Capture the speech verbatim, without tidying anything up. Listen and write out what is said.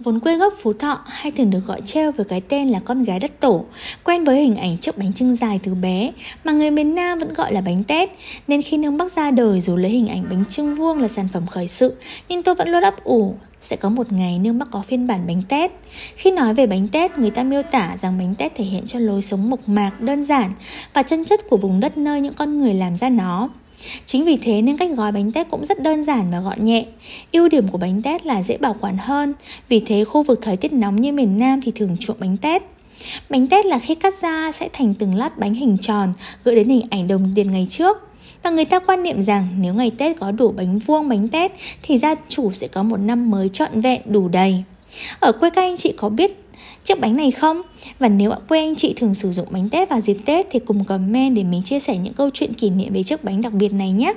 Vốn quê gốc Phú Thọ hay thường được gọi trêu với cái tên là con gái đất tổ, quen với hình ảnh chiếc bánh chưng dài từ bé mà người miền Nam vẫn gọi là bánh tét. Nên khi nước Bắc ra đời dù lấy hình ảnh bánh chưng vuông là sản phẩm khởi sự, nhưng tôi vẫn luôn ấp ủ sẽ có một ngày nước Bắc có phiên bản bánh tét. Khi nói về bánh tét, người ta miêu tả rằng bánh tét thể hiện cho lối sống mộc mạc, đơn giản và chân chất của vùng đất nơi những con người làm ra nó. Chính vì thế nên cách gói bánh tét cũng rất đơn giản và gọn nhẹ. Ưu điểm của bánh tét là dễ bảo quản hơn, vì thế khu vực thời tiết nóng như miền Nam thì thường chuộng bánh tét. Bánh tét là khi cắt ra sẽ thành từng lát bánh hình tròn, gợi đến hình ảnh đồng tiền ngày trước. Và người ta quan niệm rằng nếu ngày Tết có đủ bánh vuông bánh tét thì gia chủ sẽ có một năm mới trọn vẹn đủ đầy. Ở quê các anh chị có biết chiếc bánh này không? Và nếu ở quê anh chị thường sử dụng bánh tét vào dịp Tết thì cùng comment để mình chia sẻ những câu chuyện kỷ niệm về chiếc bánh đặc biệt này nhé.